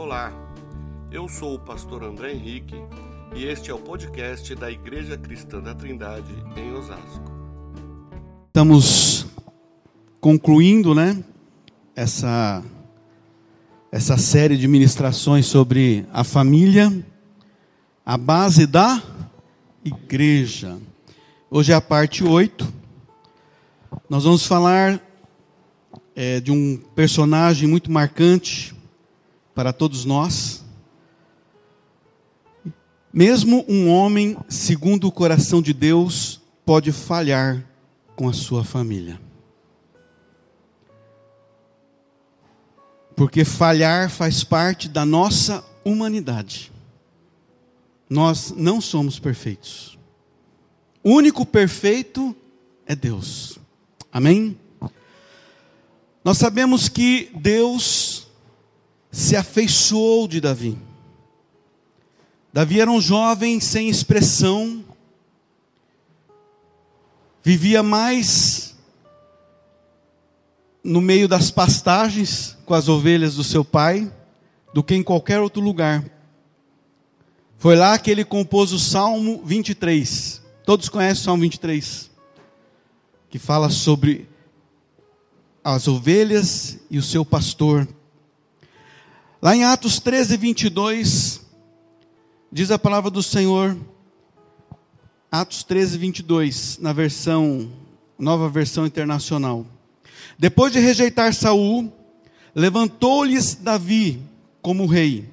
Olá, eu sou o pastor André Henrique e este é o podcast da Igreja Cristã da Trindade em Osasco. Estamos concluindo, essa série de ministrações sobre a família, a base da igreja. Hoje é a parte 8. Nós vamos falar de um personagem muito marcante para todos nós. Mesmo um homem, segundo o coração de Deus, pode falhar com a sua família. Porque falhar faz parte da nossa humanidade. Nós não somos perfeitos. O único perfeito é Deus. Amém? Nós sabemos que Deus se afeiçoou de Davi. Davi era um jovem sem expressão, vivia mais no meio das pastagens com as ovelhas do seu pai do que em qualquer outro lugar. Foi lá que ele compôs o Salmo 23. Todos conhecem o Salmo 23, que fala sobre as ovelhas e o seu pastor. Lá em Atos 13, 22, diz a palavra do Senhor, Atos 13, 22, na nova versão internacional. Depois de rejeitar Saul, levantou-lhes Davi como rei,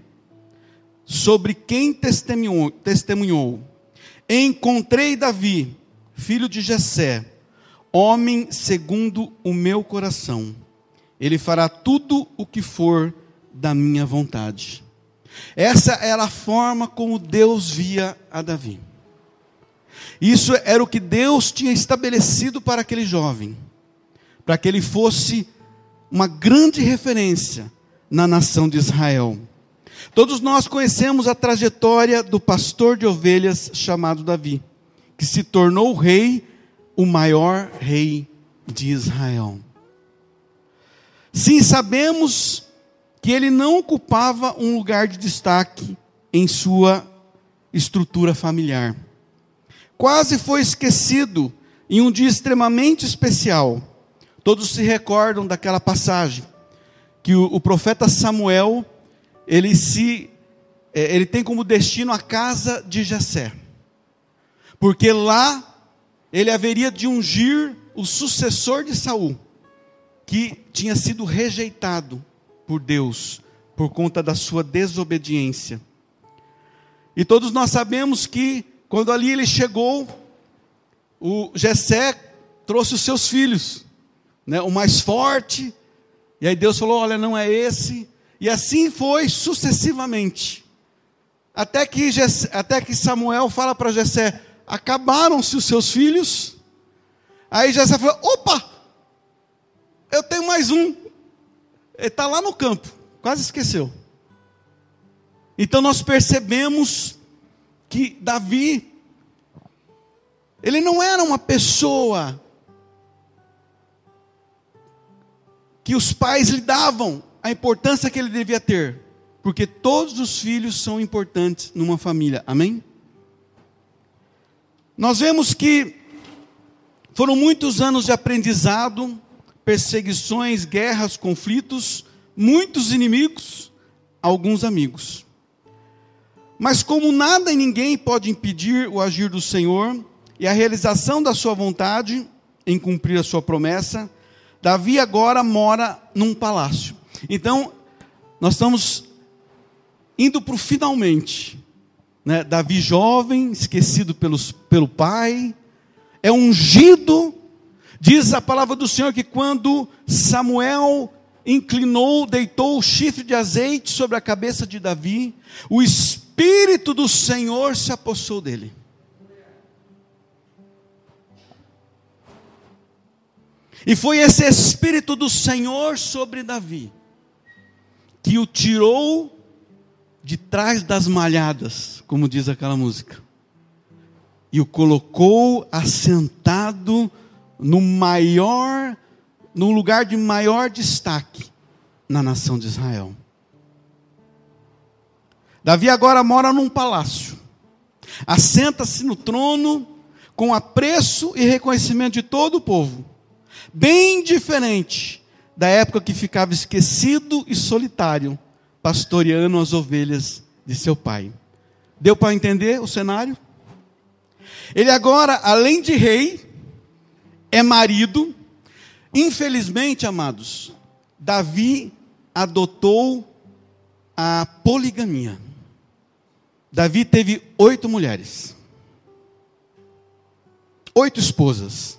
sobre quem testemunhou. Encontrei Davi, filho de Jessé, homem segundo o meu coração. Ele fará tudo o que for da minha vontade. Essa era a forma como Deus via a Davi. Isso era o que Deus tinha estabelecido para aquele jovem, para que ele fosse uma grande referência na nação de Israel. Todos nós conhecemos a trajetória do pastor de ovelhas chamado Davi, que se tornou rei, o maior rei de Israel. Sim, sabemos que ele não ocupava um lugar de destaque em sua estrutura familiar. Quase foi esquecido em um dia extremamente especial. Todos se recordam daquela passagem, que o profeta Samuel, ele tem como destino a casa de Jessé, porque lá ele haveria de ungir o sucessor de Saul, que tinha sido rejeitado por Deus, por conta da sua desobediência. E todos nós sabemos que, quando ali ele chegou, o Jessé trouxe os seus filhos, o mais forte, e aí Deus falou: olha, não é esse. E assim foi sucessivamente, até que Samuel fala para Jessé: acabaram-se os seus filhos. Aí Jessé falou: opa, eu tenho mais um, ele está lá no campo, quase esqueceu. Então nós percebemos que Davi, ele não era uma pessoa que os pais lhe davam a importância que ele devia ter, porque todos os filhos são importantes numa família, amém? Nós vemos que foram muitos anos de aprendizado, perseguições, guerras, conflitos, muitos inimigos, alguns amigos. Mas como nada e ninguém pode impedir o agir do Senhor e a realização da sua vontade em cumprir a sua promessa, Davi agora mora num palácio. Então, nós estamos indo para o finalmente, Davi jovem, esquecido pelo pai, é ungido. Diz a palavra do Senhor que quando Samuel deitou o chifre de azeite sobre a cabeça de Davi, o Espírito do Senhor se apossou dele. E foi esse Espírito do Senhor sobre Davi que o tirou de trás das malhadas, como diz aquela música, e o colocou assentado no lugar de maior destaque na nação de Israel. Davi agora mora num palácio, assenta-se no trono com apreço e reconhecimento de todo o povo, bem diferente da época que ficava esquecido e solitário, pastoreando as ovelhas de seu pai. Deu para entender o cenário? Ele agora, além de rei, é marido. Infelizmente, amados, Davi adotou a poligamia. Davi teve 8 mulheres, 8 esposas: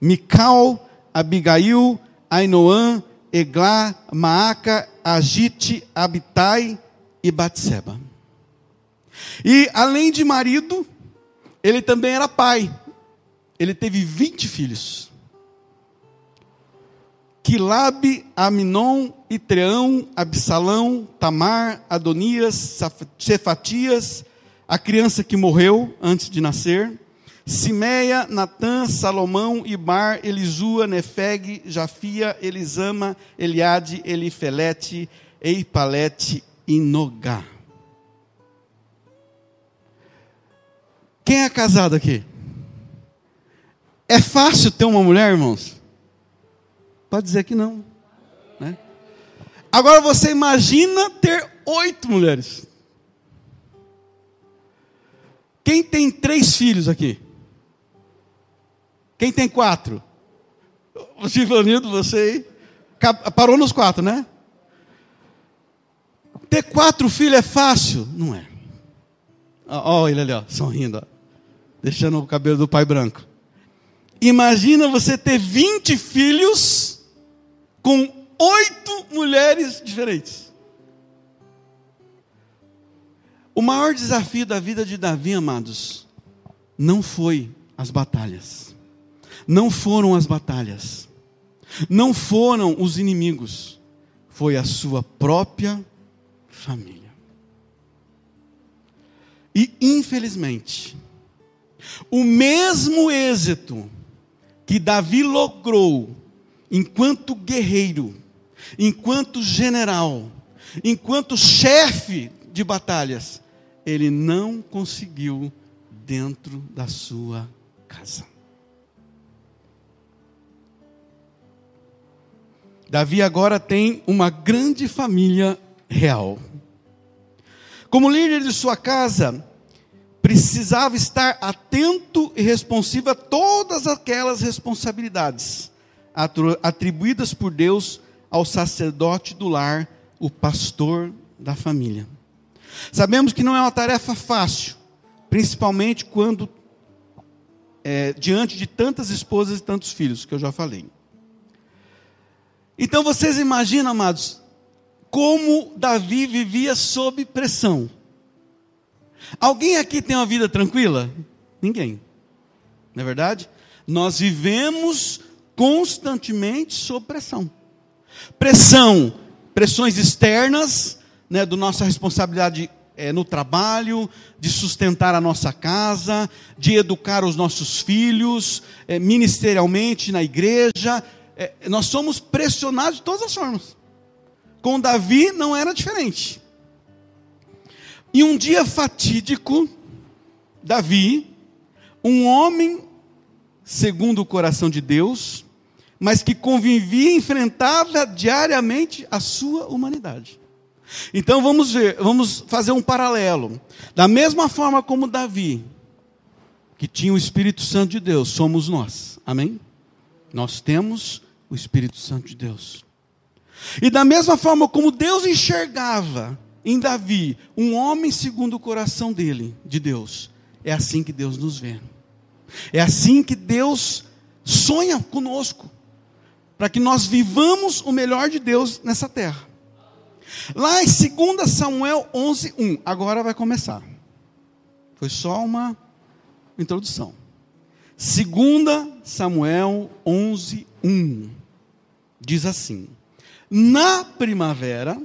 Mical, Abigail, Ainoã, Eglá, Maaca, Agite, Abitai e Batseba. E além de marido, ele também era pai. Ele teve 20 filhos: Quilabe, Aminon, Itreão, Absalão, Tamar, Adonias, Cefatias, a criança que morreu antes de nascer, Simeia, Natan, Salomão, Ibar, Elisua, Nefeg, Jafia, Elisama, Eliade, Elifelete, Eipalete e Nogá. Quem é casado aqui? É fácil ter uma mulher, irmãos? Pode dizer que não, né? Agora você imagina ter 8 mulheres. Quem tem 3 filhos aqui? Quem tem 4? O Givanildo, você aí, parou nos 4, né? Ter 4 filhos é fácil? Não é. Olha ele ali, ó, sorrindo, ó, deixando o cabelo do pai branco. Imagina você ter 20 filhos com 8 mulheres diferentes. O maior desafio da vida de Davi, amados, não foi as batalhas. Não foram as batalhas. Não foram os inimigos. Foi a sua própria família. E, infelizmente, o mesmo êxito que Davi logrou enquanto guerreiro, enquanto general, enquanto chefe de batalhas, ele não conseguiu dentro da sua casa. Davi agora tem uma grande família real. Como líder de sua casa, precisava estar atento e responsivo a todas aquelas responsabilidades atribuídas por Deus ao sacerdote do lar, o pastor da família. Sabemos que não é uma tarefa fácil, principalmente quando diante de tantas esposas e tantos filhos, que eu já falei. Então vocês imaginam, amados, como Davi vivia sob pressão. Alguém aqui tem uma vida tranquila? Ninguém, não é verdade? Nós vivemos constantemente sob pressão. Pressões externas, né, da nossa responsabilidade no trabalho, de sustentar a nossa casa, de educar os nossos filhos, ministerialmente na igreja. Nós somos pressionados de todas as formas. Com Davi não era diferente. E um dia fatídico, Davi, um homem segundo o coração de Deus, mas que convivia e enfrentava diariamente a sua humanidade. Então vamos fazer um paralelo. Da mesma forma como Davi, que tinha o Espírito Santo de Deus, somos nós, amém? Nós temos o Espírito Santo de Deus. E da mesma forma como Deus enxergava em Davi, um homem segundo o coração dele, de Deus, é assim que Deus nos vê, é assim que Deus sonha conosco, para que nós vivamos o melhor de Deus nessa terra. Lá em 2 Samuel 11, 1, agora vai começar, foi só uma introdução. 2 Samuel 11, 1, diz assim: na primavera,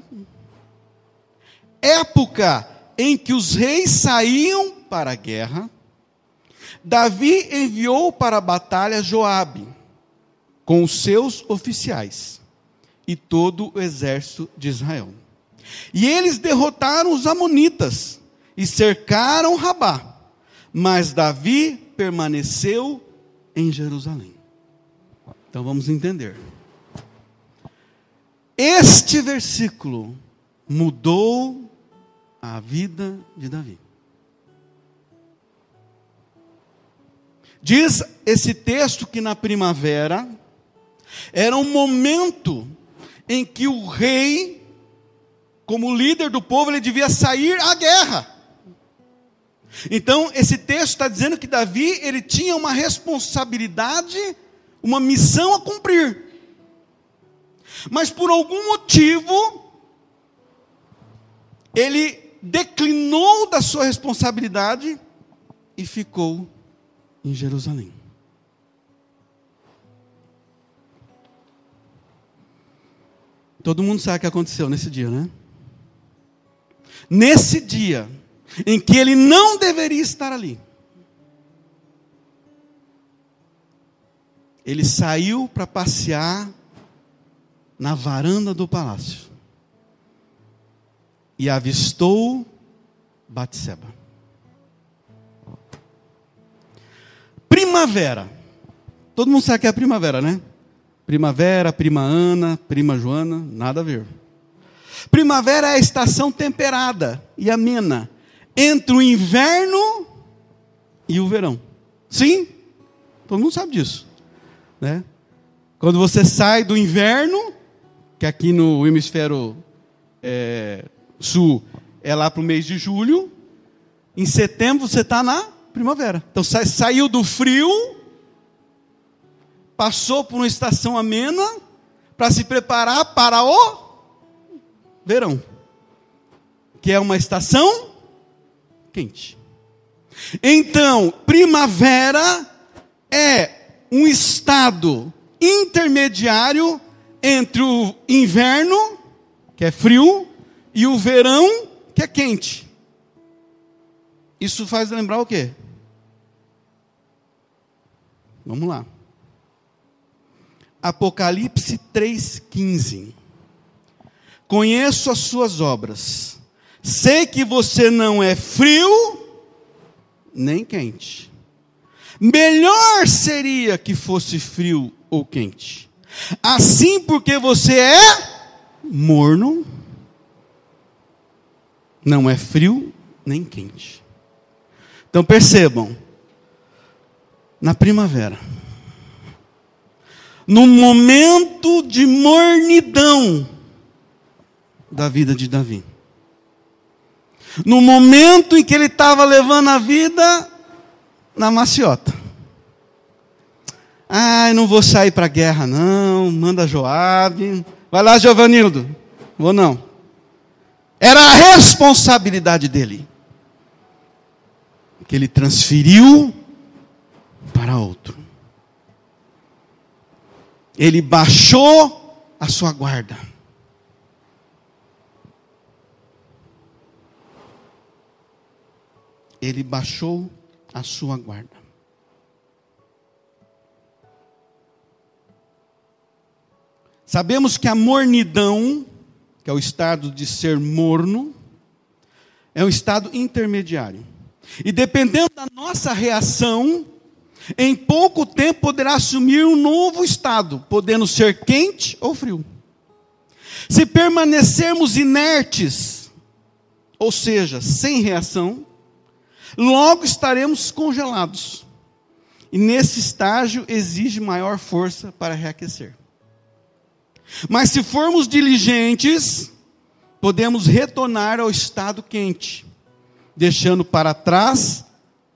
época em que os reis saíam para a guerra, Davi enviou para a batalha Joabe, com os seus oficiais, e todo o exército de Israel. E eles derrotaram os amonitas e cercaram Rabá, mas Davi permaneceu em Jerusalém. Então vamos entender. Este versículo mudou a vida de Davi. Diz esse texto que na primavera era um momento em que o rei, como líder do povo, ele devia sair à guerra. Então esse texto está dizendo que Davi, ele tinha uma responsabilidade, uma missão a cumprir. Mas por algum motivo, ele declinou da sua responsabilidade e ficou em Jerusalém. Todo mundo sabe o que aconteceu nesse dia, né? Nesse dia em que ele não deveria estar ali, ele saiu para passear na varanda do palácio e avistou Batseba. Primavera. Todo mundo sabe que é a primavera, né? Primavera, prima Ana, prima Joana, nada a ver. Primavera é a estação temperada e amena entre o inverno e o verão. Sim? Todo mundo sabe disso, né? Quando você sai do inverno, que aqui no hemisfério sul é lá para o mês de julho, em setembro você está na primavera. Então saiu do frio, passou por uma estação amena para se preparar para o verão, que é uma estação quente. Então, primavera é um estado intermediário entre o inverno, que é frio, e o verão, que é quente. Isso faz lembrar o quê? Vamos lá. Apocalipse 3,15. Conheço as suas obras. Sei que você não é frio, nem quente. Melhor seria que fosse frio ou quente. Assim, porque você é morno, não é frio, nem quente. Então percebam, na primavera, num momento de mornidão da vida de Davi, no momento em que ele estava levando a vida na maciota. Ai, não vou sair para a guerra não, manda Joabe. Vai lá, Giovanildo. Vou não. Era a responsabilidade dele, que ele transferiu para outro. Ele baixou a sua guarda. Ele baixou a sua guarda. Sabemos que a mornidão, que é o estado de ser morno, é um estado intermediário. E dependendo da nossa reação, em pouco tempo poderá assumir um novo estado, podendo ser quente ou frio. Se permanecermos inertes, ou seja, sem reação, logo estaremos congelados. E nesse estágio exige maior força para reaquecer. Mas se formos diligentes, podemos retornar ao estado quente, deixando para trás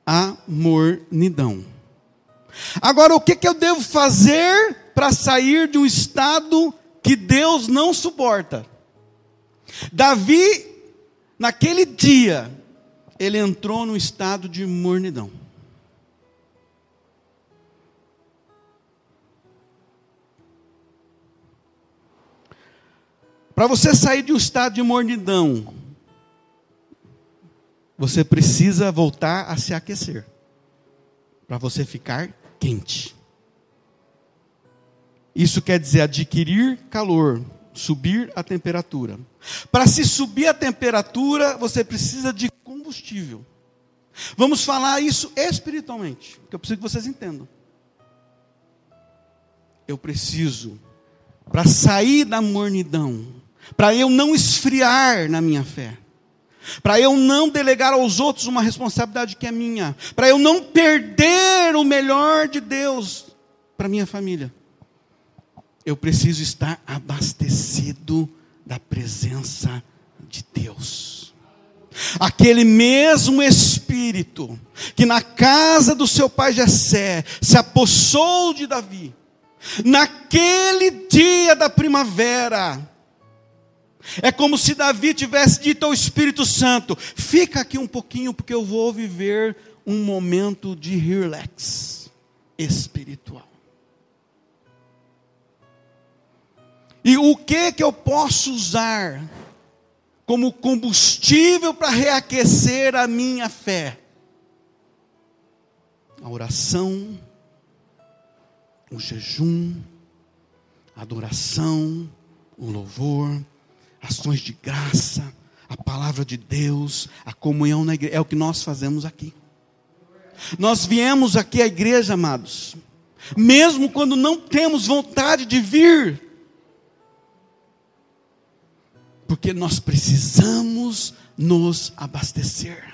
a mornidão. Agora, o que eu devo fazer para sair de um estado que Deus não suporta? Davi, naquele dia, ele entrou num estado de mornidão. Para você sair de um estado de mornidão, você precisa voltar a se aquecer, para você ficar quente. Isso quer dizer adquirir calor, subir a temperatura. Para se subir a temperatura, você precisa de combustível. Vamos falar isso espiritualmente, porque eu preciso que vocês entendam. Eu preciso, para sair da mornidão, para eu não esfriar na minha fé, para eu não delegar aos outros uma responsabilidade que é minha, para eu não perder o melhor de Deus para minha família, eu preciso estar abastecido da presença de Deus. Aquele mesmo Espírito que na casa do seu pai Jessé se apossou de Davi, naquele dia da primavera, é como se Davi tivesse dito ao Espírito Santo: fica aqui um pouquinho, porque eu vou viver um momento de relax espiritual. E o que eu posso usar como combustível para reaquecer a minha fé? A oração, o jejum, a adoração, o louvor, ações de graça, a palavra de Deus, a comunhão na igreja. É o que nós fazemos aqui. Nós viemos aqui à igreja, amados, mesmo quando não temos vontade de vir, porque nós precisamos nos abastecer.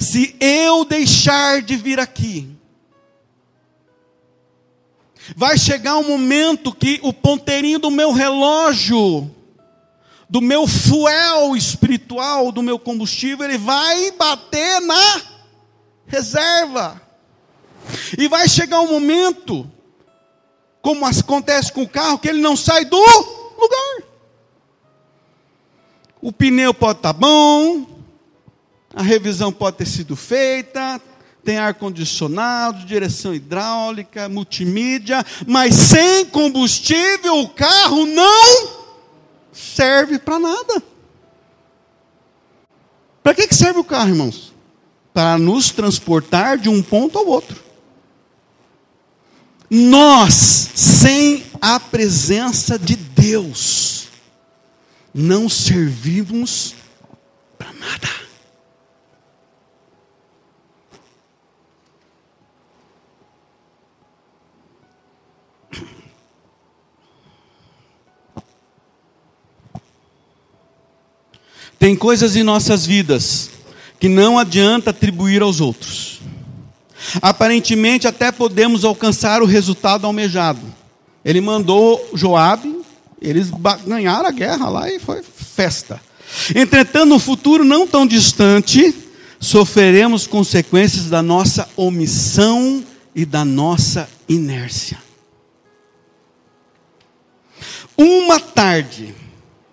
Se eu deixar de vir aqui, vai chegar um momento que o ponteirinho do meu relógio, do meu fuel espiritual, do meu combustível, ele vai bater na reserva. E vai chegar um momento, como acontece com o carro, que ele não sai do lugar. O pneu pode estar bom, a revisão pode ter sido feita, tem ar-condicionado, direção hidráulica, multimídia, mas sem combustível o carro não serve para nada. Para que serve o carro, irmãos? Para nos transportar de um ponto ao outro. Nós, sem a presença de Deus, não servimos para nada. Tem coisas em nossas vidas que não adianta atribuir aos outros. Aparentemente até podemos alcançar o resultado almejado. Ele mandou Joabe, eles ganharam a guerra lá e foi festa. Entretanto, no futuro não tão distante, sofreremos consequências da nossa omissão e da nossa inércia. Uma tarde,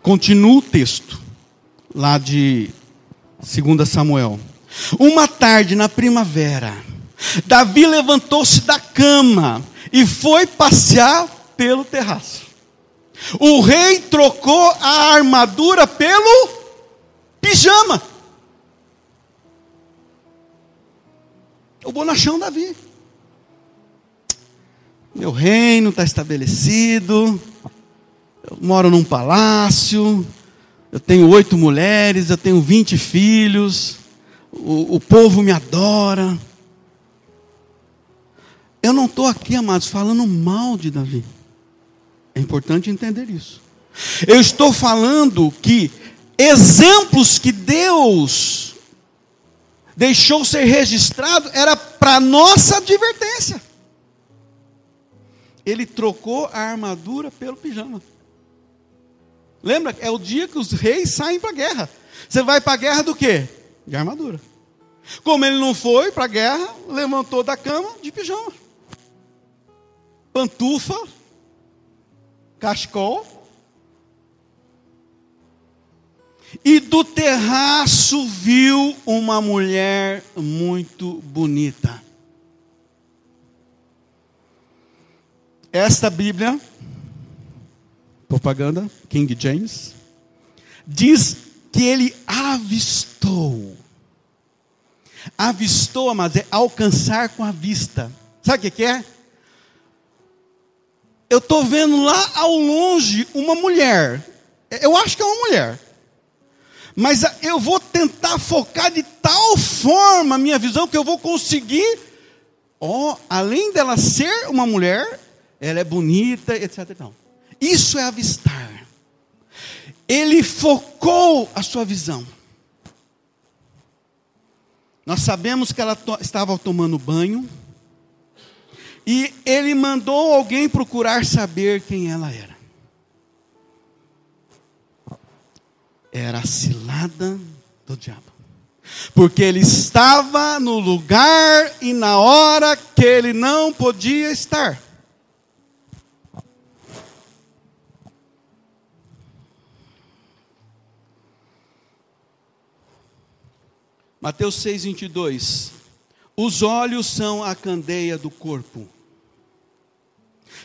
continua o texto lá de 2 Samuel. Uma tarde na primavera, Davi levantou-se da cama e foi passear pelo terraço. O rei trocou a armadura pelo pijama. O bonachão Davi. Meu reino está estabelecido, eu moro num palácio, eu tenho 8 mulheres, eu tenho 20 filhos, o povo me adora. Eu não estou aqui, amados, falando mal de Davi. É importante entender isso. Eu estou falando que exemplos que Deus deixou ser registrado era para nossa advertência. Ele trocou a armadura pelo pijama. Lembra? É o dia que os reis saem para a guerra. Você vai para a guerra do quê? De armadura. Como ele não foi para a guerra, levantou da cama de pijama. Pantufa, cachecol. E do terraço viu uma mulher muito bonita. Esta Bíblia, propaganda, King James, diz que ele avistou. Avistou, mas é alcançar com a vista. Sabe o que é? Eu estou vendo lá ao longe uma mulher. Eu acho que é uma mulher. Mas eu vou tentar focar de tal forma a minha visão que eu vou conseguir. Além dela ser uma mulher, ela é bonita, etc. Então, isso é avistar. Ele focou a sua visão. Nós sabemos que ela estava tomando banho. E ele mandou alguém procurar saber quem ela era. Era a cilada do diabo. Porque ele estava no lugar e na hora que ele não podia estar. Mateus 6, 22. Os olhos são a candeia do corpo.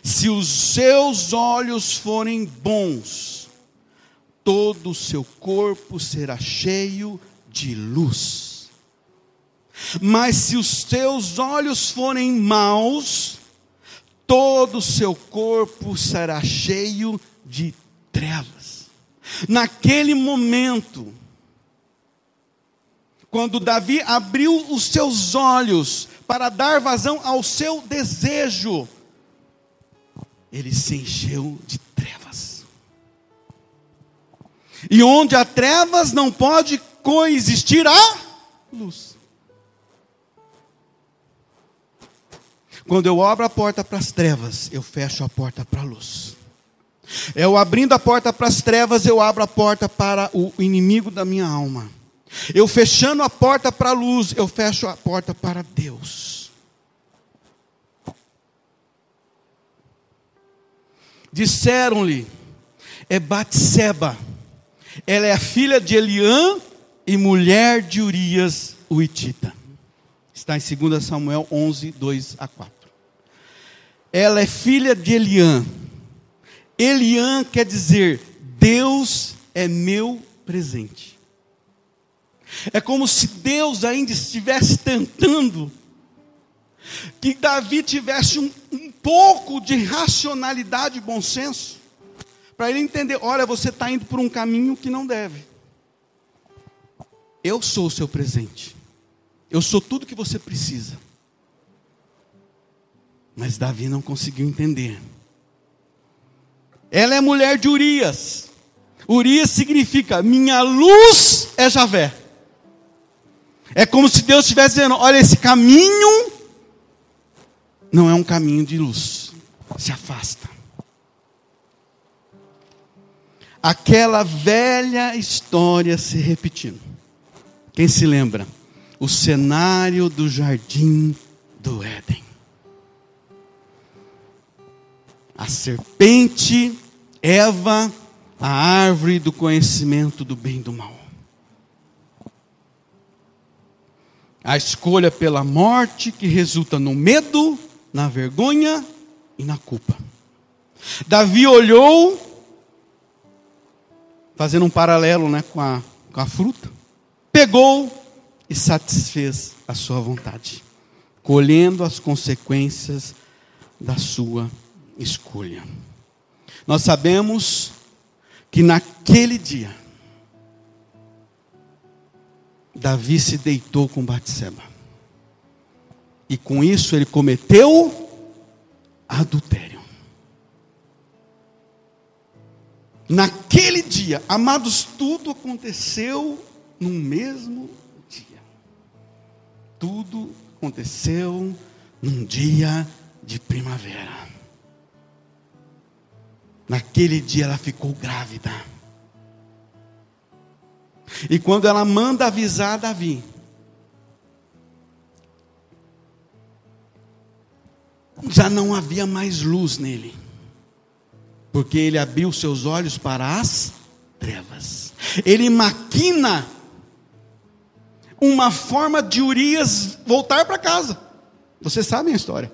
Se os seus olhos forem bons, todo o seu corpo será cheio de luz. Mas se os seus olhos forem maus, todo o seu corpo será cheio de trevas. Naquele momento, quando Davi abriu os seus olhos para dar vazão ao seu desejo, ele se encheu de trevas. E onde há trevas não pode coexistir a luz. Quando eu abro a porta para as trevas, eu fecho a porta para a luz. Eu abrindo a porta para as trevas, eu abro a porta para o inimigo da minha alma. Eu fechando a porta para a luz, eu fecho a porta para Deus. Disseram-lhe: é Batseba, ela é a filha de Eliã e mulher de Urias, o Itita. Está em 2 Samuel 11, 2 a 4. Ela é filha de Eliã. Eliã quer dizer: Deus é meu presente. É como se Deus ainda estivesse tentando que Davi tivesse um pouco de racionalidade e bom senso, para ele entender: olha, você está indo por um caminho que não deve. Eu sou o seu presente. Eu sou tudo que você precisa. Mas Davi não conseguiu entender. Ela é mulher de Urias. Urias significa: minha luz é Javé. É como se Deus estivesse dizendo: olha, esse caminho não é um caminho de luz. Se afasta. Aquela velha história se repetindo. Quem se lembra? O cenário do Jardim do Éden. A serpente, Eva, a árvore do conhecimento do bem e do mal. A escolha pela morte que resulta no medo, na vergonha e na culpa. Davi olhou, fazendo um paralelo, com a fruta, pegou e satisfez a sua vontade, colhendo as consequências da sua escolha. Nós sabemos que naquele dia, Davi se deitou com Batseba. E com isso ele cometeu adultério. Naquele dia, amados, tudo aconteceu no mesmo dia. Tudo aconteceu num dia de primavera. Naquele dia ela ficou grávida. E quando ela manda avisar Davi, já não havia mais luz nele, porque ele abriu seus olhos para as trevas. Ele maquina uma forma de Urias voltar para casa. Vocês sabem a história.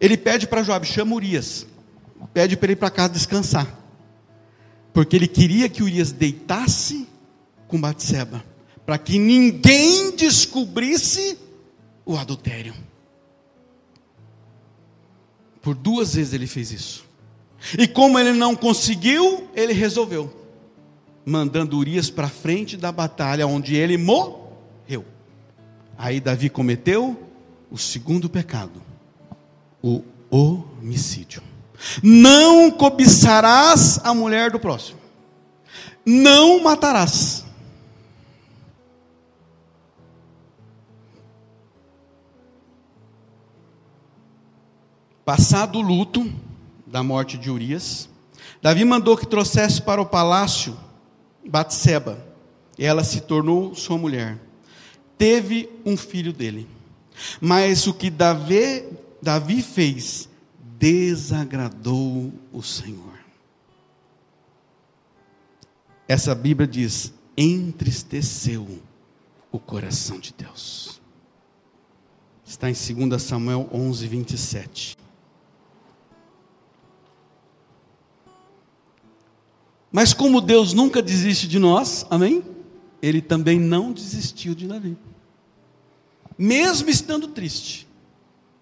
Ele pede para Joabe: chama Urias, pede para ele ir para casa descansar, porque ele queria que Urias deitasse com Batseba, para que ninguém descobrisse o adultério. Por duas vezes ele fez isso. E como ele não conseguiu, ele resolveu: mandando Urias para frente da batalha, onde ele morreu. Aí Davi cometeu o segundo pecado, o homicídio. Não cobiçarás a mulher do próximo. Não matarás. Passado o luto da morte de Urias, Davi mandou que trouxesse para o palácio Batseba, e ela se tornou sua mulher. Teve um filho dele, mas o que Davi fez desagradou o Senhor. Essa Bíblia diz: entristeceu o coração de Deus. Está em 2 Samuel 11, 27. Mas como Deus nunca desiste de nós, amém? Ele também não desistiu de Davi. Mesmo estando triste,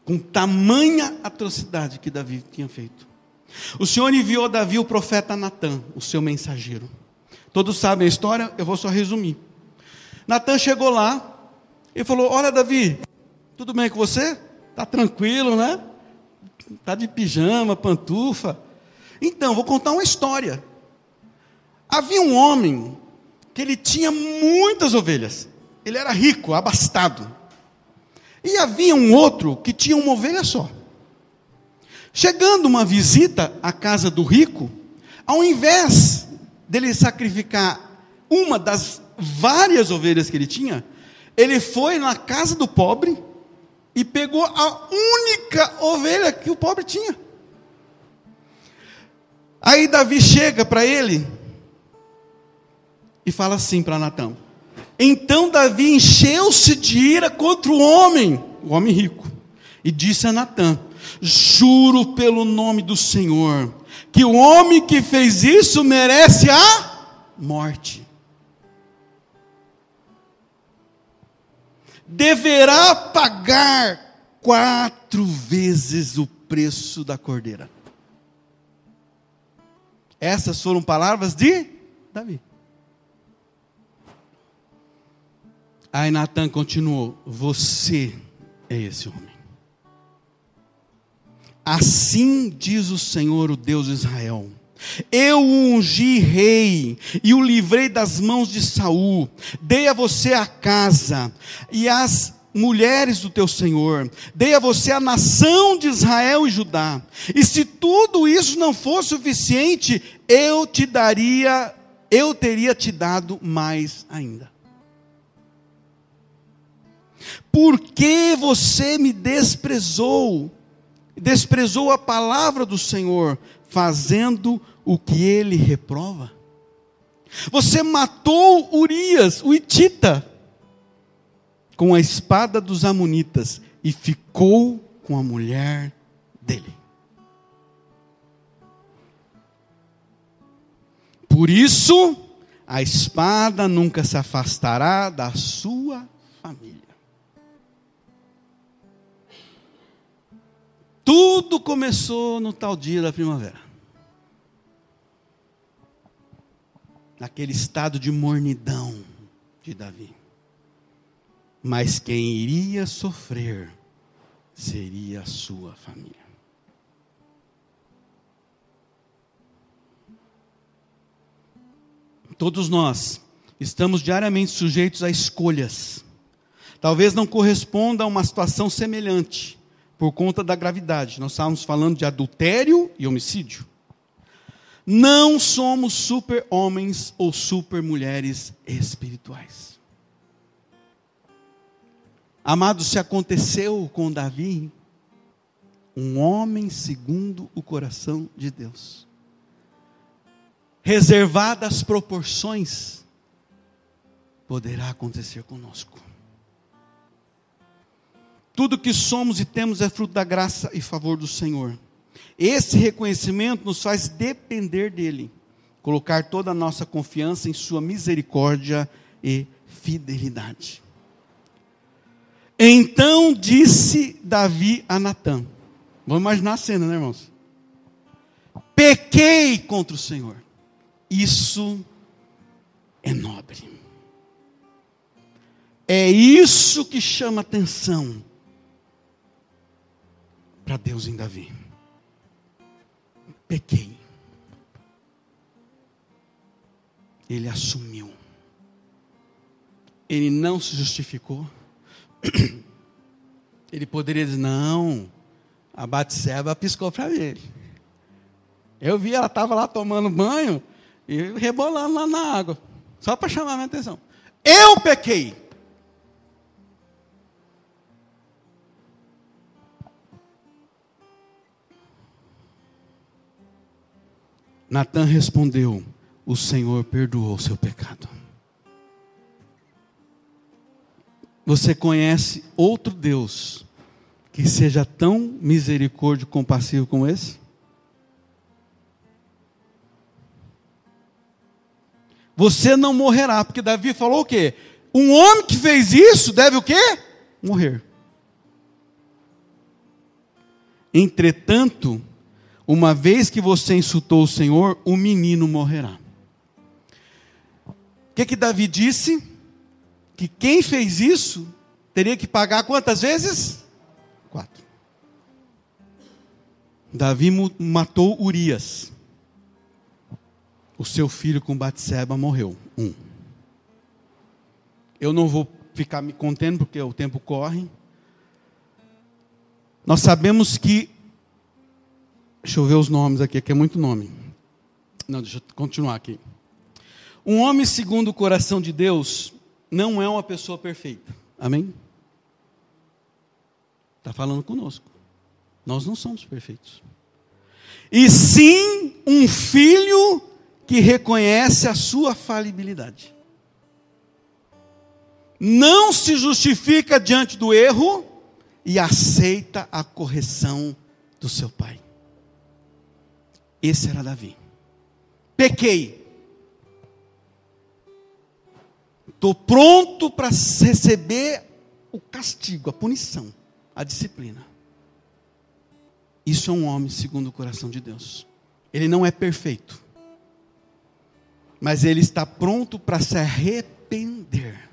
com tamanha atrocidade que Davi tinha feito. O Senhor enviou a Davi o profeta Natan, o seu mensageiro. Todos sabem a história, eu vou só resumir. Natan chegou lá e falou: olha, Davi, tudo bem com você? Está tranquilo, né? Está de pijama, pantufa. Então, vou contar uma história. Havia um homem que ele tinha muitas ovelhas. Ele era rico, abastado. E havia um outro que tinha uma ovelha só. Chegando uma visita à casa do rico, ao invés dele sacrificar uma das várias ovelhas que ele tinha, ele foi na casa do pobre e pegou a única ovelha que o pobre tinha. Aí Davi chega para ele e fala assim para Natan: então Davi encheu-se de ira contra o homem rico, e disse a Natan: juro pelo nome do Senhor, que o homem que fez isso merece a morte. Deverá pagar 4 vezes o preço da cordeira. Essas foram palavras de Davi. Aí Natan continuou: você é esse homem. Assim diz o Senhor, o Deus de Israel: eu o ungi rei e o livrei das mãos de Saul, dei a você a casa e as mulheres do teu senhor, dei a você a nação de Israel e Judá, e se tudo isso não fosse suficiente, eu teria te dado mais ainda. Por que você me desprezou? Desprezou a palavra do Senhor, fazendo o que ele reprova? Você matou Urias, o Itita, com a espada dos amonitas, e ficou com a mulher dele. Por isso, a espada nunca se afastará da sua família. Tudo começou no tal dia da primavera. Naquele estado de mornidão de Davi. Mas quem iria sofrer seria a sua família. Todos nós estamos diariamente sujeitos a escolhas. Talvez não corresponda a uma situação semelhante, por conta da gravidade. Nós estávamos falando de adultério e homicídio. Não somos super homens ou super mulheres espirituais. Amados, se aconteceu com Davi, um homem segundo o coração de Deus, reservadas proporções, poderá acontecer conosco. Tudo que somos e temos é fruto da graça e favor do Senhor. Esse reconhecimento nos faz depender dele, colocar toda a nossa confiança em sua misericórdia e fidelidade. Então disse Davi a Natan, vamos imaginar a cena, né, irmãos? Pequei contra o Senhor, isso é nobre. É isso que chama atenção para Deus em Davi. Pequei. Ele assumiu. Ele não se justificou. Ele poderia dizer, não, a Batseba piscou para ele. Eu vi, ela estava lá tomando banho e rebolando lá na água, só para chamar a minha atenção. Eu pequei. Natan respondeu, o Senhor perdoou o seu pecado. Você conhece outro Deus que seja tão misericórdia e compassivo como esse? Você não morrerá, porque Davi falou o quê? Um homem que fez isso deve o quê? Morrer. Entretanto, uma vez que você insultou o Senhor, o menino morrerá. O que Davi disse? Que quem fez isso teria que pagar quantas vezes? 4. Davi matou Urias. O seu filho com Batseba morreu. 1. Eu não vou ficar me contendo porque o tempo corre. Nós sabemos que... Deixa eu ver os nomes aqui, que é muito nome. Não, deixa eu continuar aqui. Um homem segundo o coração de Deus... não é uma pessoa perfeita, amém? Está falando conosco, nós não somos perfeitos, e sim um filho que reconhece a sua falibilidade, não se justifica diante do erro, e aceita a correção do seu pai. Esse era Davi. Pequei. Estou pronto para receber o castigo, a punição, a disciplina. Isso é um homem segundo o coração de Deus. Ele não é perfeito, mas ele está pronto para se arrepender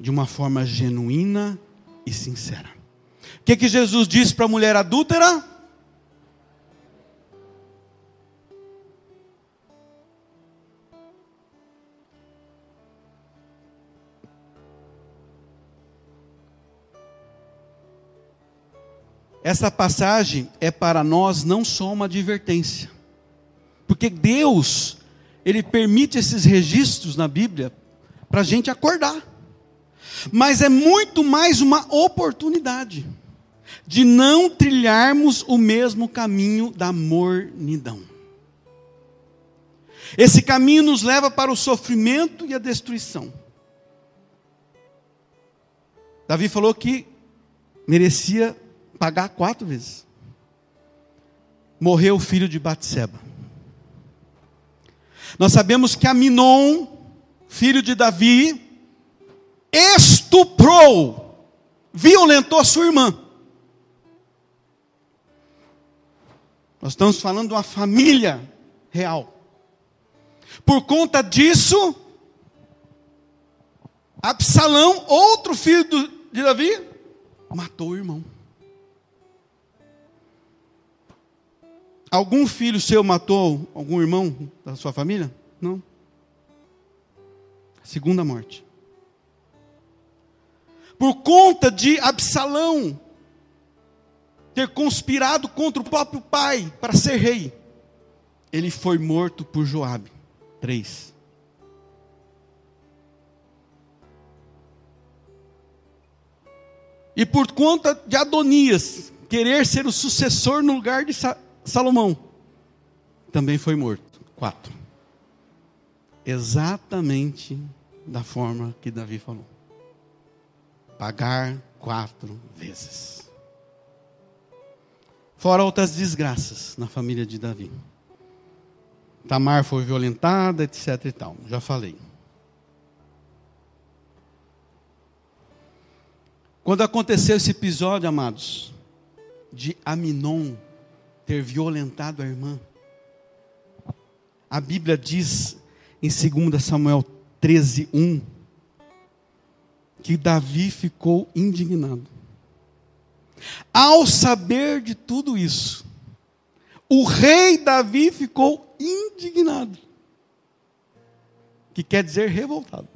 de uma forma genuína e sincera. O que Jesus disse para a mulher adúltera? Essa passagem é para nós não só uma advertência, porque Deus, Ele permite esses registros na Bíblia para a gente acordar, mas é muito mais uma oportunidade de não trilharmos o mesmo caminho da mornidão. Esse caminho nos leva para o sofrimento e a destruição. Davi falou que merecia pagar 4 vezes. Morreu o filho de Batseba. Nós sabemos que Aminon, filho de Davi, estuprou, violentou sua irmã. Nós estamos falando de uma família real. Por conta disso, Absalão, outro filho de Davi, matou o irmão. Algum filho seu matou algum irmão da sua família? Não. Segunda morte. Por conta de Absalão ter conspirado contra o próprio pai para ser rei, ele foi morto por Joabe. 3. E por conta de Adonias querer ser o sucessor no lugar de Salomão, também foi morto. 4. Exatamente da forma que Davi falou. Pagar 4 vezes. Fora outras desgraças na família de Davi. Tamar foi violentada, etc e tal. Já falei. Quando aconteceu esse episódio, amados, de Aminon ter violentado a irmã, A Bíblia diz em 2 Samuel 13, 1, que Davi ficou indignado. Ao saber de tudo isso, o rei Davi ficou indignado, que quer dizer revoltado.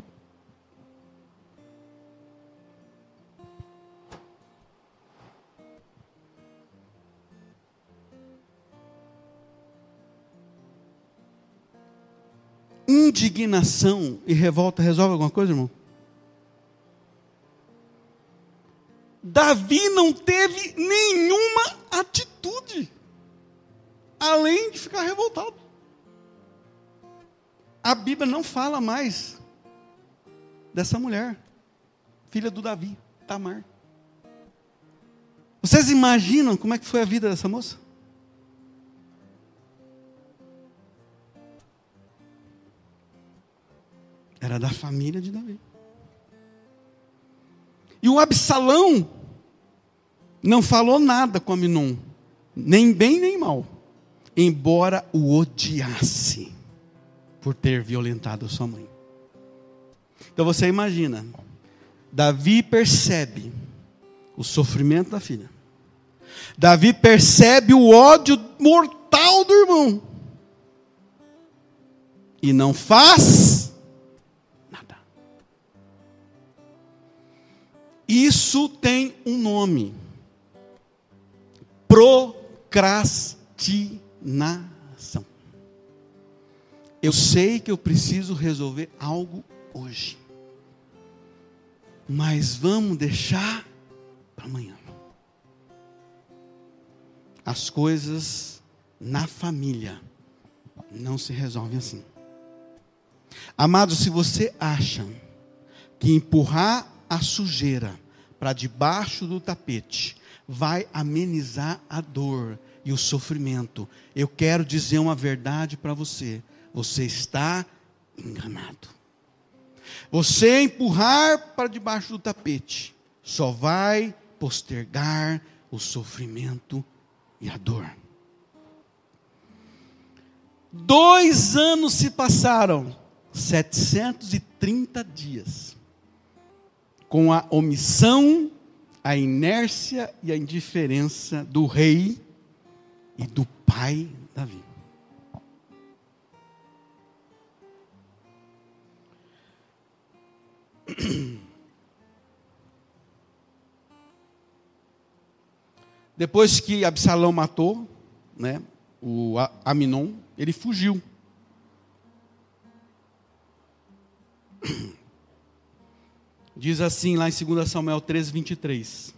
Indignação e revolta resolve alguma coisa, irmão? Davi não teve nenhuma atitude, além de ficar revoltado. A Bíblia não fala mais dessa mulher, filha do Davi, Tamar. Vocês imaginam como é que foi a vida dessa moça? Era da família de Davi. E o Absalão não falou nada com Aminon, nem bem nem mal, embora o odiasse por ter violentado sua mãe. Então você imagina, Davi percebe o sofrimento da filha. Davi percebe o ódio mortal do irmão. E não faz isso. Tem um nome: procrastinação. Eu sei que eu preciso resolver algo hoje, mas vamos deixar para amanhã. As coisas na família não se resolvem assim. Amado, se você acha que empurrar a sujeira para debaixo do tapete vai amenizar a dor e o sofrimento, eu quero dizer uma verdade para você: você está enganado. Você empurrar para debaixo do tapete só vai postergar o sofrimento e a dor. 2 anos se passaram, 730 dias. Com a omissão, a inércia e a indiferença do rei e do pai Davi. Depois que Absalão matou, né, o Aminon, ele fugiu. Diz assim lá em 2 Samuel 13, 23.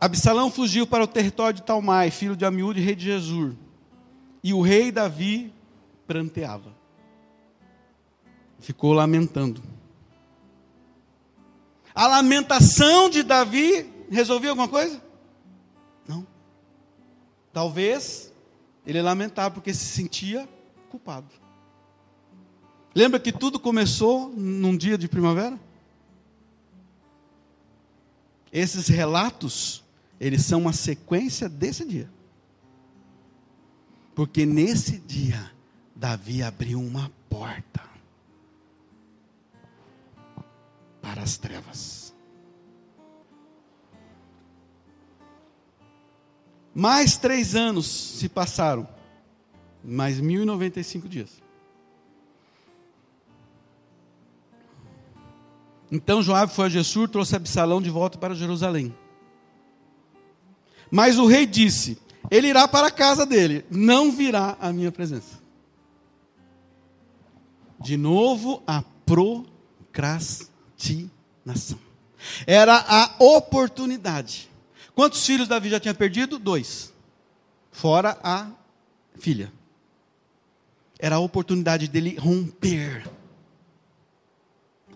Absalão fugiu para o território de Talmai, filho de Amiúde, rei de Jesur. E o rei Davi pranteava. Ficou lamentando. A lamentação de Davi resolveu alguma coisa? Não. Talvez ele lamentava porque se sentia culpado. Lembra que tudo começou num dia de primavera? Esses relatos, eles são uma sequência desse dia. Porque nesse dia, Davi abriu uma porta para as trevas. Mais 3 anos se passaram, mais 1095 dias. Então Joabe foi a Gessur, trouxe Absalão de volta para Jerusalém. Mas o rei disse: ele irá para a casa dele, não virá à minha presença. De novo a procrastinação. Era a oportunidade. Quantos filhos Davi já tinha perdido? 2. Fora a filha. Era a oportunidade dele romper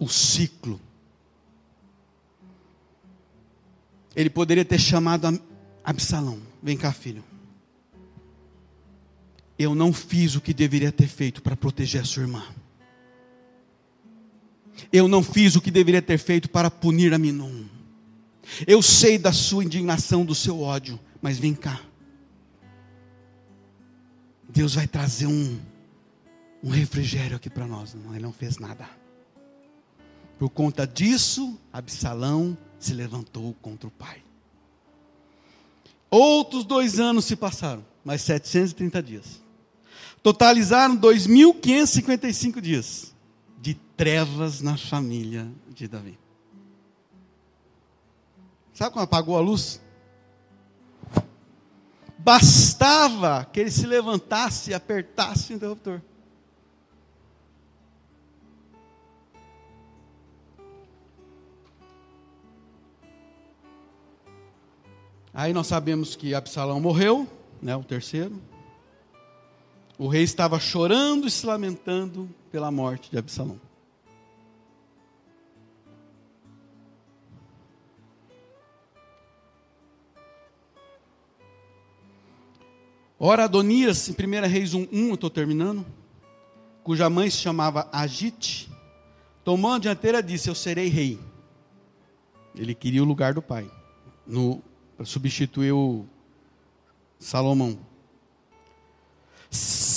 o ciclo. Ele poderia ter chamado Absalão: vem cá, filho, eu não fiz o que deveria ter feito para proteger a sua irmã. Eu não fiz o que deveria ter feito para punir Aminon. Eu sei da sua indignação, do seu ódio, mas vem cá. Deus vai trazer um refrigério aqui para nós. Não, ele não fez nada. Por conta disso, Absalão se levantou contra o pai. Outros 2 anos se passaram, mais 730 dias. Totalizaram 2.555 dias de trevas na família de Davi. Sabe quando apagou a luz? Bastava que ele se levantasse e apertasse o interruptor. Aí nós sabemos que Absalão morreu, né, o terceiro. O rei estava chorando e se lamentando pela morte de Absalão. Ora, Adonias, em 1 Reis 1, eu estou terminando, cuja mãe se chamava Agite, tomando a dianteira, disse: eu serei rei. Ele queria o lugar do pai, para substituir o Salomão.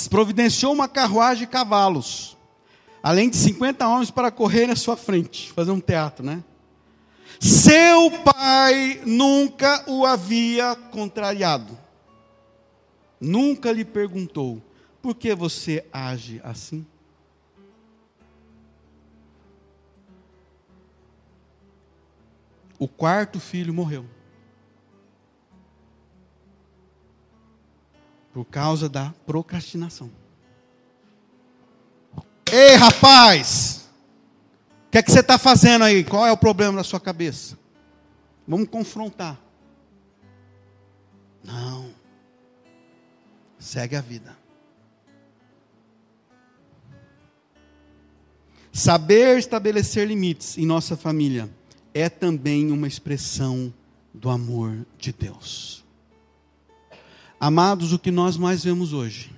Providenciou uma carruagem de cavalos, além de 50 homens para correrem à sua frente, fazer um teatro, né? Seu pai nunca o havia contrariado, nunca lhe perguntou: por que você age assim? O quarto filho morreu por causa da procrastinação. Ei, rapaz, o que é que você está fazendo aí? Qual é o problema da sua cabeça? Vamos confrontar. Não. Segue a vida. Saber estabelecer limites em nossa família é também uma expressão do amor de Deus. Amados, o que nós mais vemos hoje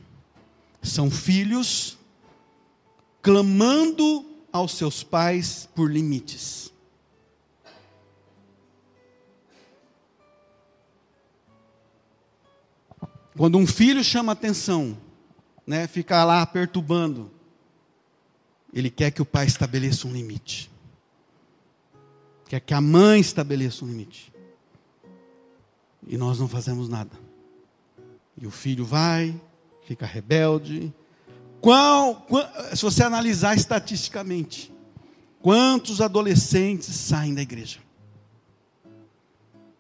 são filhos clamando aos seus pais por limites. Quando um filho chama atenção, né, fica lá perturbando, ele quer que o pai estabeleça um limite. Quer que a mãe estabeleça um limite. E nós não fazemos nada. E o filho vai, fica rebelde. Se você analisar estatisticamente, quantos adolescentes saem da igreja?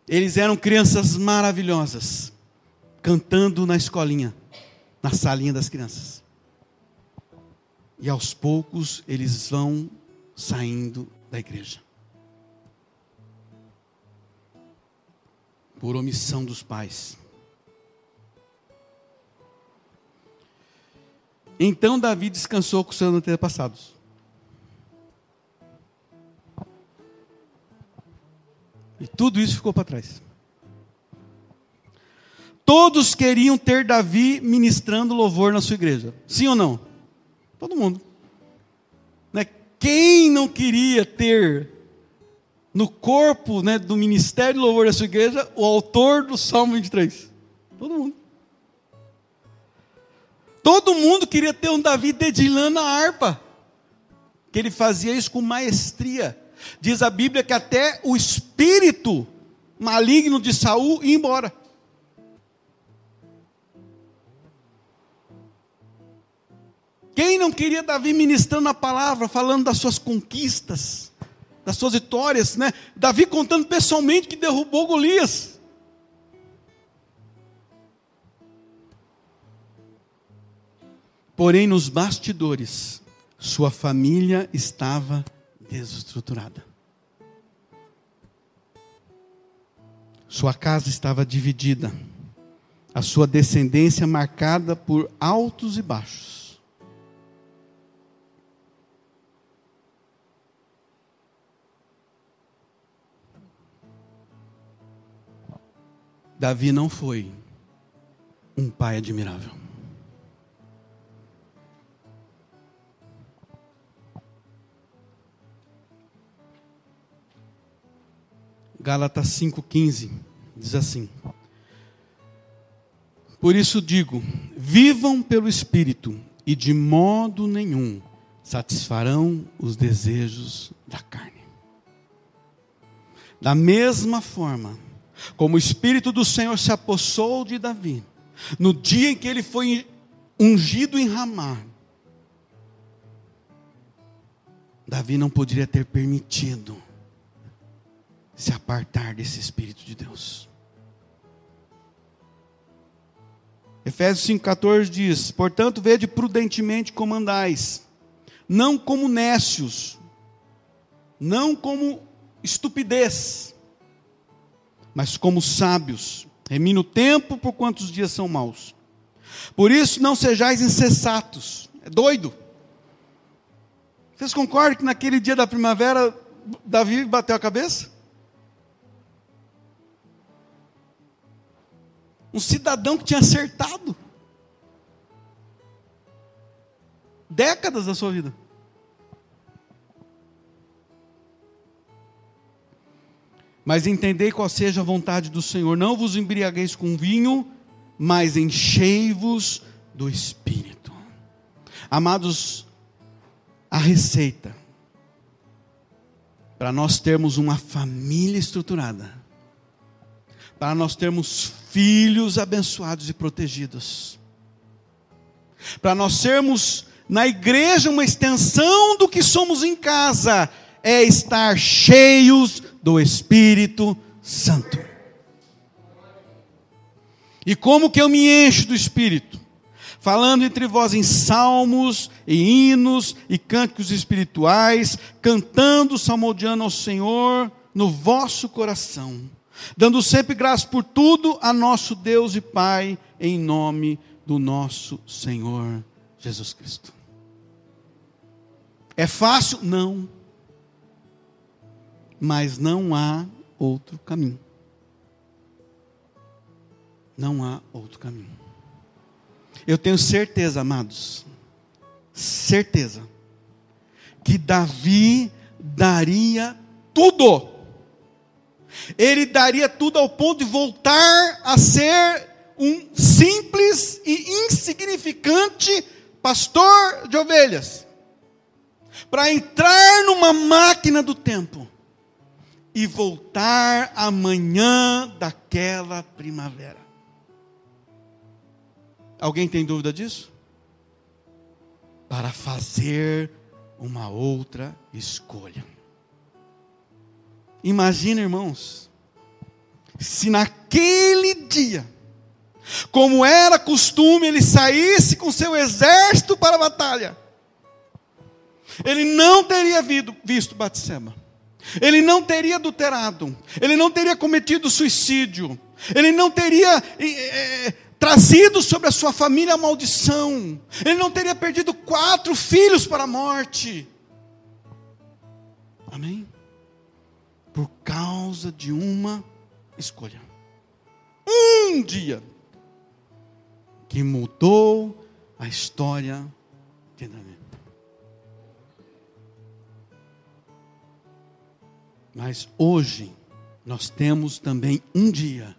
Eles eram crianças maravilhosas, cantando na escolinha, na salinha das crianças. E aos poucos eles vão saindo da igreja. Por omissão dos pais. Então Davi descansou com os seus antepassados. E tudo isso ficou para trás. Todos queriam ter Davi ministrando louvor na sua igreja. Sim ou não? Todo mundo. Né? Quem não queria ter no corpo, né, do ministério de louvor da sua igreja o autor do Salmo 23? Todo mundo. Todo mundo queria ter um Davi dedilhando a harpa, que ele fazia isso com maestria. Diz a Bíblia que até o espírito maligno de Saul ia embora. Quem não queria Davi ministrando a palavra, falando das suas conquistas, das suas vitórias, né? Davi contando pessoalmente que derrubou Golias. Porém, nos bastidores, sua família estava desestruturada. Sua casa estava dividida. A sua descendência marcada por altos e baixos. Davi não foi um pai admirável. Gálatas 5,15 diz assim: Por isso digo, vivam pelo Espírito e de modo nenhum satisfarão os desejos da carne. Da mesma forma como o Espírito do Senhor se apossou de Davi, no dia em que ele foi ungido em Ramá, Davi não poderia ter permitido se apartar desse Espírito de Deus. Efésios 5,14 diz, portanto, vede prudentemente como andais, não como necios, não como estupidez, mas como sábios, remindo o tempo por quantos dias são maus. Por isso não sejais insensatos. É doido. Vocês concordam que naquele dia da primavera, Davi bateu a cabeça? Um cidadão que tinha acertado décadas da sua vida. Mas entendei qual seja a vontade do Senhor, não vos embriagueis com vinho, mas enchei-vos do Espírito. Amados, a receita para nós termos uma família estruturada, para nós termos filhos abençoados e protegidos, para nós sermos na igreja uma extensão do que somos em casa, é estar cheios do Espírito Santo. E como que eu me encho do Espírito? Falando entre vós em salmos, e hinos, e cânticos espirituais, cantando, salmodiando ao Senhor no vosso coração, dando sempre graça por tudo a nosso Deus e Pai, em nome do nosso Senhor Jesus Cristo. É fácil? Não. Mas não há outro caminho. Não há outro caminho. Eu tenho certeza, amados, certeza, que Davi daria tudo. Ele daria tudo ao ponto de voltar a ser um simples e insignificante pastor de ovelhas, para entrar numa máquina do tempo e voltar amanhã daquela primavera. Alguém tem dúvida disso? Para fazer uma outra escolha. Imagina, irmãos, se naquele dia, como era costume, ele saísse com seu exército para a batalha. Ele não teria visto Batseba. Ele não teria adulterado, ele não teria cometido suicídio, ele não teria trazido sobre a sua família a maldição, ele não teria perdido 4 filhos para a morte, amém? Por causa de uma escolha, um dia, que mudou a história de Davi. Mas hoje, nós temos também um dia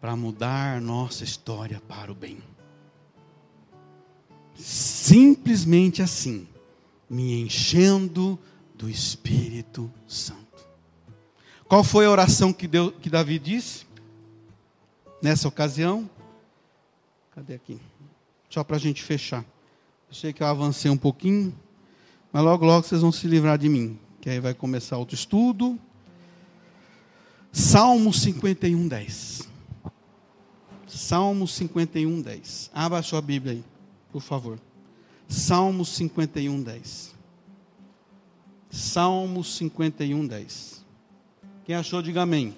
para mudar nossa história para o bem. Simplesmente assim, me enchendo do Espírito Santo. Qual foi a oração que Davi disse nessa ocasião? Cadê aqui? Só para a gente fechar. Eu sei que eu avancei um pouquinho, mas logo, logo vocês vão se livrar de mim, que aí vai começar outro estudo. Salmo 51.10. Salmo 51.10. Abra a sua Bíblia aí, por favor. Salmo 51.10. Salmo 51.10. Quem achou, diga amém.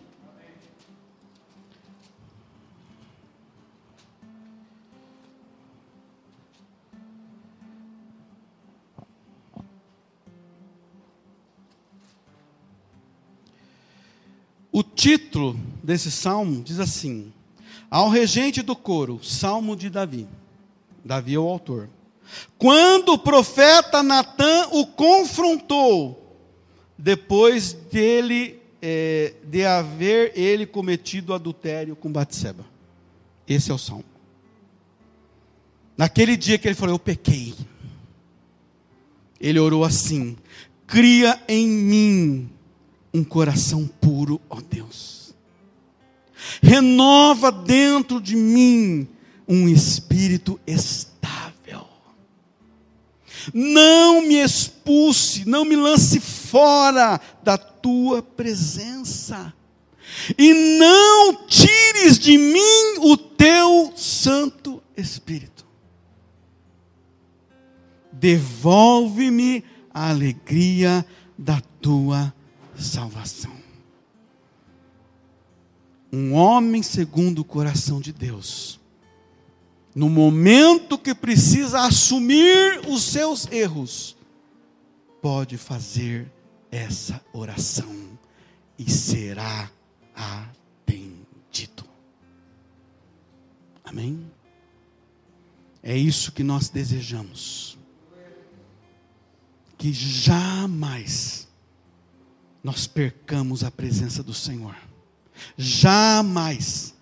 O título desse salmo diz assim: ao regente do coro, salmo de Davi. Davi é o autor. Quando o profeta Natan o confrontou, depois dele de haver ele cometido adultério com Batseba. Esse é o salmo. Naquele dia que ele falou, eu pequei, ele orou assim: cria em mim um coração puro, ó Deus. Renova dentro de mim um espírito estável. Não me expulse, não me lance fora da tua presença. E não tires de mim o teu Santo Espírito. Devolve-me a alegria da tua salvação. Um homem segundo o coração de Deus, no momento que precisa assumir os seus erros, pode fazer essa oração e será atendido. Amém? É isso que nós desejamos. Que jamais nós percamos a presença do Senhor. Jamais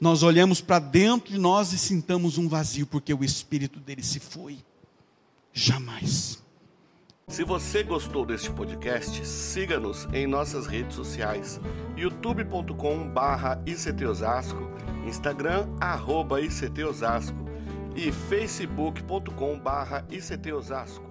nós olhemos para dentro de nós e sintamos um vazio, porque o Espírito dele se foi. Jamais. Se você gostou deste podcast, siga-nos em nossas redes sociais, youtube.com/ICT Osasco, Instagram @ICT Osasco e facebook.com/ICT Osasco.